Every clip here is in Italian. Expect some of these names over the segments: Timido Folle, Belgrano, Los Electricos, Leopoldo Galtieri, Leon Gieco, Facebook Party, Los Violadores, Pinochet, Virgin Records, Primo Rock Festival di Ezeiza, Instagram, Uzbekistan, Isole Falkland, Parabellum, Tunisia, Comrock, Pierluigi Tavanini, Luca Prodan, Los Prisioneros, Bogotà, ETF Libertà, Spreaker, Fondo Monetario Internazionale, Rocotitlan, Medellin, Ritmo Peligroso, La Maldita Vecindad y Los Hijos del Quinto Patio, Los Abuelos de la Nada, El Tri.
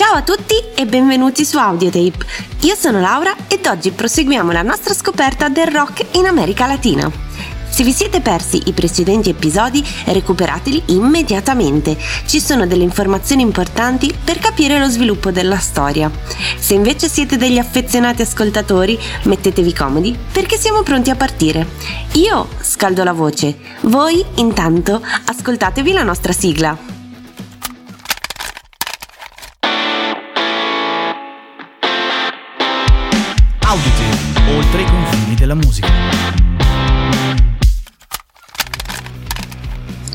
Ciao a tutti e benvenuti su Audiotape. Io sono Laura ed oggi proseguiamo la nostra scoperta del rock in America Latina. Se vi siete persi i precedenti episodi, recuperateli immediatamente. Ci sono delle informazioni importanti per capire lo sviluppo della storia. Se invece siete degli affezionati ascoltatori, mettetevi comodi perché siamo pronti a partire. Io scaldo la voce, voi intanto ascoltatevi la nostra sigla. Audite, oltre i confini della musica.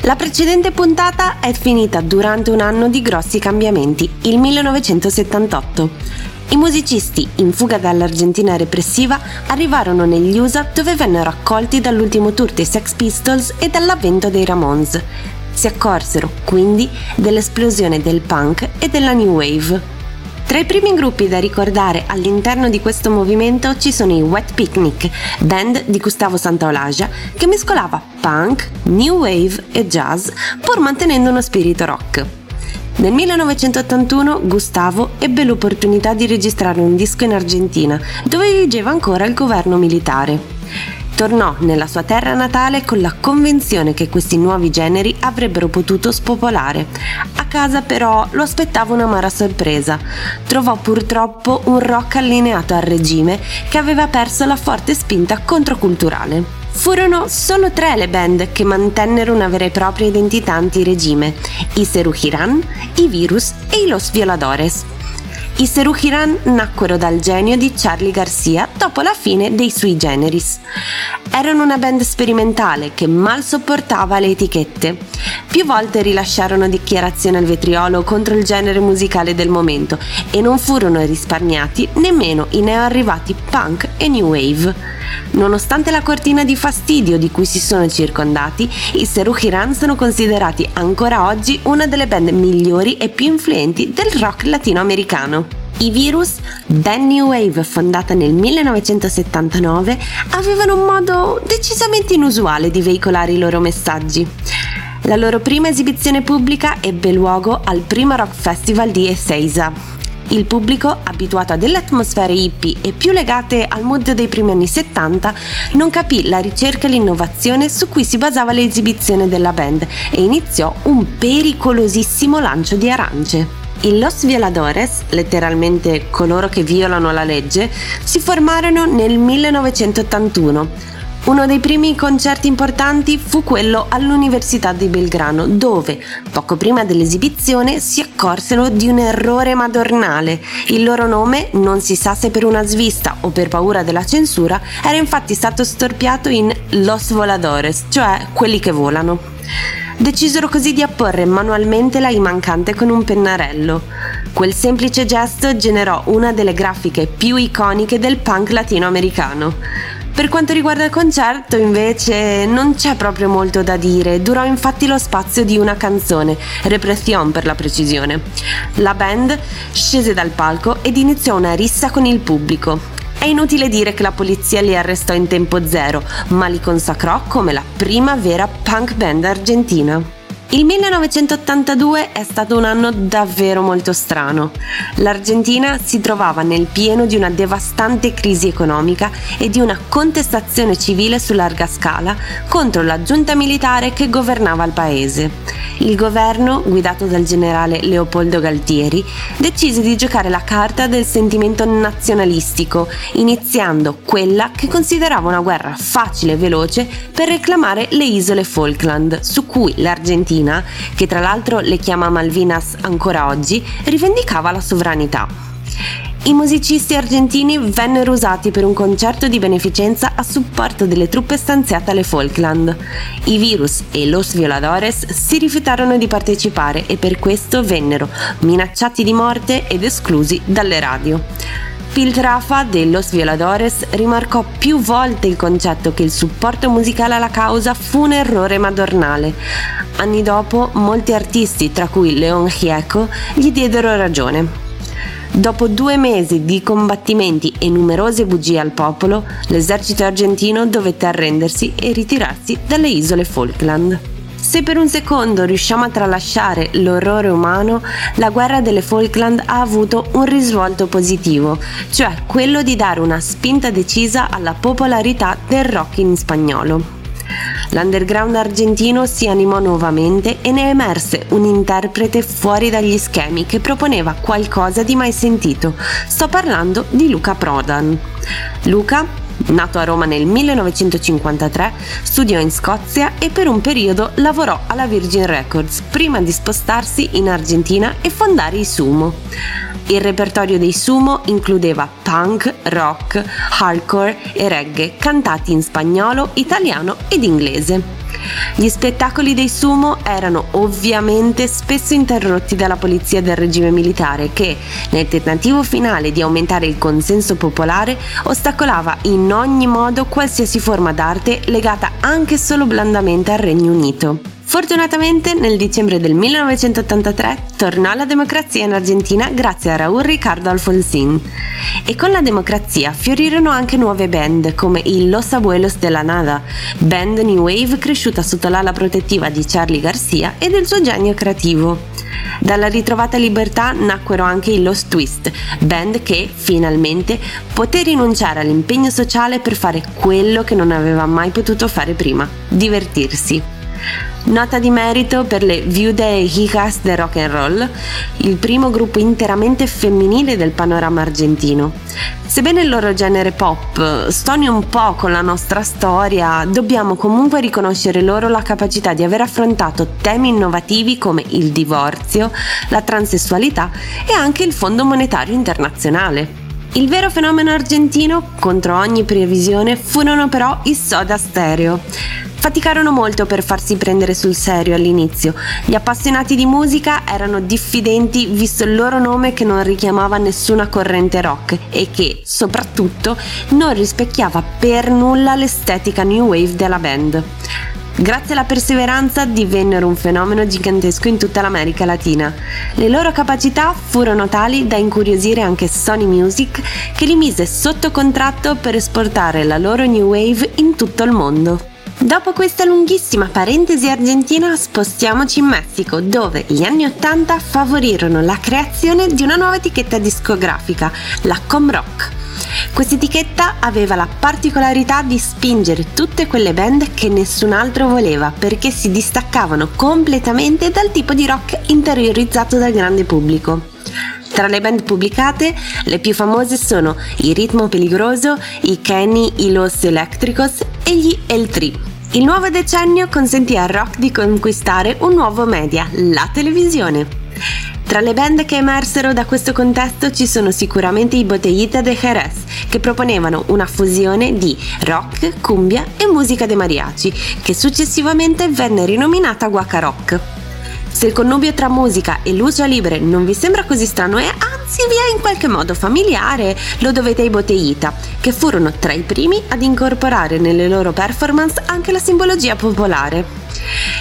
La precedente puntata è finita durante un anno di grossi cambiamenti, il 1978. I musicisti, in fuga dall'Argentina repressiva, arrivarono negli USA dove vennero accolti dall'ultimo tour dei Sex Pistols e dall'avvento dei Ramones. Si accorsero, quindi, dell'esplosione del punk e della new wave. Tra i primi gruppi da ricordare all'interno di questo movimento ci sono i Wet Picnic, band di Gustavo Santaolalla che mescolava punk, new wave e jazz pur mantenendo uno spirito rock. Nel 1981 Gustavo ebbe l'opportunità di registrare un disco in Argentina dove vigeva ancora il governo militare. Tornò nella sua terra natale con la convinzione che questi nuovi generi avrebbero potuto spopolare. A casa però lo aspettava un'amara sorpresa. Trovò purtroppo un rock allineato al regime che aveva perso la forte spinta controculturale. Furono solo tre le band che mantennero una vera e propria identità antiregime: i Serú Girán, i Virus e i Los Violadores. I Serú Girán nacquero dal genio di Charlie Garcia dopo la fine dei Sui Generis. Erano una band sperimentale che mal sopportava le etichette. Più volte rilasciarono dichiarazioni al vetriolo contro il genere musicale del momento e non furono risparmiati nemmeno i neoarrivati punk e new wave. Nonostante la cortina di fastidio di cui si sono circondati, i Serú Girán sono considerati ancora oggi una delle band migliori e più influenti del rock latinoamericano. I Virus, band new wave fondata nel 1979, avevano un modo decisamente inusuale di veicolare i loro messaggi. La loro prima esibizione pubblica ebbe luogo al Primo Rock Festival di Ezeiza. Il pubblico, abituato a delle atmosfere hippie e più legate al mood dei primi anni 70, non capì la ricerca e l'innovazione su cui si basava l'esibizione della band e iniziò un pericolosissimo lancio di arance. I Los Violadores, letteralmente coloro che violano la legge, si formarono nel 1981. Uno dei primi concerti importanti fu quello all'Università di Belgrano, dove, poco prima dell'esibizione, si accorsero di un errore madornale. Il loro nome, non si sa se per una svista o per paura della censura, era infatti stato storpiato in Los Voladores, cioè quelli che volano. Decisero così di apporre manualmente la I mancante con un pennarello. Quel semplice gesto generò una delle grafiche più iconiche del punk latinoamericano. Per quanto riguarda il concerto, invece, non c'è proprio molto da dire. Durò infatti lo spazio di una canzone, Represión per la precisione. La band scese dal palco ed iniziò una rissa con il pubblico. È inutile dire che la polizia li arrestò in tempo zero, ma li consacrò come la prima vera punk band argentina. Il 1982 è stato un anno davvero molto strano. L'Argentina si trovava nel pieno di una devastante crisi economica e di una contestazione civile su larga scala contro la giunta militare che governava il paese. Il governo, guidato dal generale Leopoldo Galtieri, decise di giocare la carta del sentimento nazionalistico, iniziando quella che considerava una guerra facile e veloce per reclamare le Isole Falkland, su cui l'Argentina, che tra l'altro le chiama Malvinas ancora oggi, rivendicava la sovranità. I musicisti argentini vennero usati per un concerto di beneficenza a supporto delle truppe stanziate alle Falkland. I Virus e Los Violadores si rifiutarono di partecipare e per questo vennero minacciati di morte ed esclusi dalle radio. Piltrafa dei Los Violadores rimarcò più volte il concetto che il supporto musicale alla causa fu un errore madornale. Anni dopo, molti artisti, tra cui Leon Gieco, gli diedero ragione. Dopo 2 mesi di combattimenti e numerose bugie al popolo, l'esercito argentino dovette arrendersi e ritirarsi dalle isole Falkland. Se per un secondo riusciamo a tralasciare l'orrore umano, la guerra delle Falkland ha avuto un risvolto positivo, cioè quello di dare una spinta decisa alla popolarità del rock in spagnolo. L'underground argentino si animò nuovamente e ne emerse un interprete fuori dagli schemi che proponeva qualcosa di mai sentito. Sto parlando di Luca Prodan. Luca, nato a Roma nel 1953, studiò in Scozia e per un periodo lavorò alla Virgin Records prima di spostarsi in Argentina e fondare i Sumo. Il repertorio dei Sumo includeva punk, rock, hardcore e reggae cantati in spagnolo, italiano ed inglese. Gli spettacoli dei Sumo erano ovviamente spesso interrotti dalla polizia del regime militare che, nel tentativo finale di aumentare il consenso popolare, ostacolava in ogni modo qualsiasi forma d'arte legata anche solo blandamente al Regno Unito. Fortunatamente nel dicembre del 1983 tornò la democrazia in Argentina grazie a Raúl Ricardo Alfonsín e con la democrazia fiorirono anche nuove band come i Los Abuelos de la Nada, band new wave cresciuta sotto l'ala protettiva di Charlie Garcia e del suo genio creativo. Dalla ritrovata libertà nacquero anche i Los Twist, band che, finalmente, poté rinunciare all'impegno sociale per fare quello che non aveva mai potuto fare prima, divertirsi. Nota di merito per le Viudas e Hijas de rock'n'roll, il primo gruppo interamente femminile del panorama argentino. Sebbene il loro genere pop stoni un po' con la nostra storia, dobbiamo comunque riconoscere loro la capacità di aver affrontato temi innovativi come il divorzio, la transessualità e anche il Fondo Monetario Internazionale. Il vero fenomeno argentino, contro ogni previsione, furono però i Soda Stereo. Faticarono molto per farsi prendere sul serio all'inizio. Gli appassionati di musica erano diffidenti visto il loro nome che non richiamava nessuna corrente rock e che, soprattutto, non rispecchiava per nulla l'estetica new wave della band. Grazie alla perseveranza divennero un fenomeno gigantesco in tutta l'America Latina. Le loro capacità furono tali da incuriosire anche Sony Music, che li mise sotto contratto per esportare la loro new wave in tutto il mondo. Dopo questa lunghissima parentesi argentina spostiamoci in Messico, dove gli anni 80 favorirono la creazione di una nuova etichetta discografica, la Comrock. Questa etichetta aveva la particolarità di spingere tutte quelle band che nessun altro voleva perché si distaccavano completamente dal tipo di rock interiorizzato dal grande pubblico. Tra le band pubblicate, le più famose sono i Ritmo Peligroso, i Kenny, i Los Electricos e gli El Tri. Il nuovo decennio consentì al rock di conquistare un nuovo media, la televisione. Tra le band che emersero da questo contesto ci sono sicuramente i Botellita de Jerez, che proponevano una fusione di rock, cumbia e musica dei mariachi, che successivamente venne rinominata Guacarock. Se il connubio tra musica e luce libere non vi sembra così strano e anzi vi è in qualche modo familiare, lo dovete ai Botellita, che furono tra i primi ad incorporare nelle loro performance anche la simbologia popolare.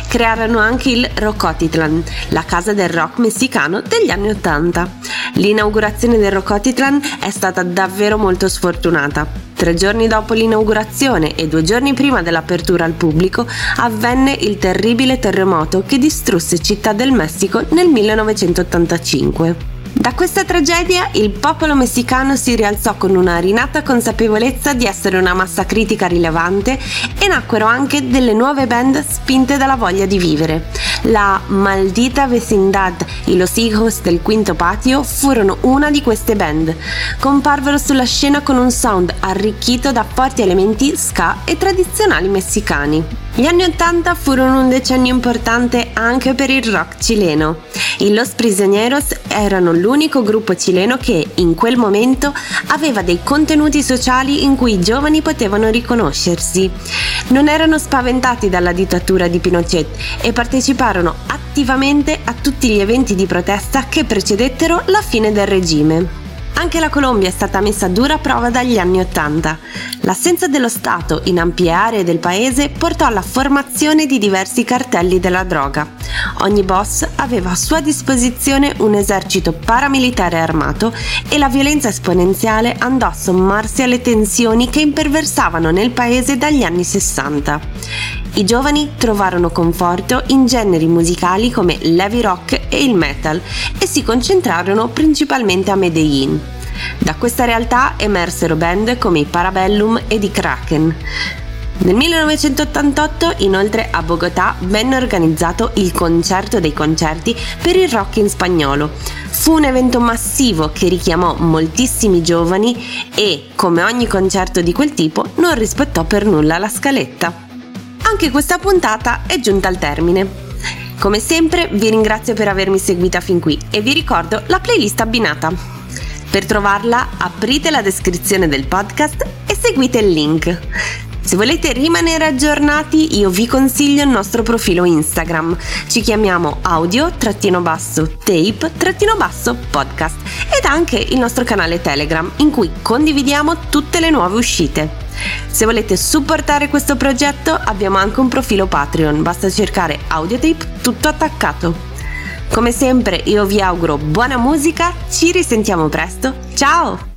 Crearono anche il Rocotitlan, la casa del rock messicano degli anni 80. L'inaugurazione del Rocotitlan è stata davvero molto sfortunata. 3 giorni dopo l'inaugurazione e 2 giorni prima dell'apertura al pubblico avvenne il terribile terremoto che distrusse Città del Messico nel 1985. Da questa tragedia il popolo messicano si rialzò con una rinata consapevolezza di essere una massa critica rilevante e nacquero anche delle nuove band spinte dalla voglia di vivere. La Maldita Vecindad y Los Hijos del Quinto Patio furono una di queste band. Comparvero sulla scena con un sound arricchito da forti elementi ska e tradizionali messicani. Gli anni 80 furono un decennio importante anche per il rock cileno. I Los Prisioneros erano l'unico gruppo cileno che, in quel momento, aveva dei contenuti sociali in cui i giovani potevano riconoscersi. Non erano spaventati dalla dittatura di Pinochet e parteciparono attivamente a tutti gli eventi di protesta che precedettero la fine del regime. Anche la Colombia è stata messa a dura prova dagli anni 80. L'assenza dello Stato in ampie aree del paese portò alla formazione di diversi cartelli della droga. Ogni boss aveva a sua disposizione un esercito paramilitare armato e la violenza esponenziale andò a sommarsi alle tensioni che imperversavano nel paese dagli anni 60. I giovani trovarono conforto in generi musicali come l'heavy rock e il metal e si concentrarono principalmente a Medellin. Da questa realtà emersero band come i Parabellum ed i Kraken. Nel 1988 inoltre a Bogotà venne organizzato il Concerto dei Concerti per il rock in spagnolo. Fu un evento massivo che richiamò moltissimi giovani e, come ogni concerto di quel tipo, non rispettò per nulla la scaletta. Anche questa puntata è giunta al termine. Come sempre vi ringrazio per avermi seguita fin qui e vi ricordo la playlist abbinata. Per trovarla aprite la descrizione del podcast e seguite il link. Se volete rimanere aggiornati, io vi consiglio il nostro profilo Instagram. Ci chiamiamo audio_tape_podcast ed anche il nostro canale Telegram in cui condividiamo tutte le nuove uscite. Se volete supportare questo progetto abbiamo anche un profilo Patreon, basta cercare Audiotape tutto attaccato. Come sempre io vi auguro buona musica, ci risentiamo presto, ciao!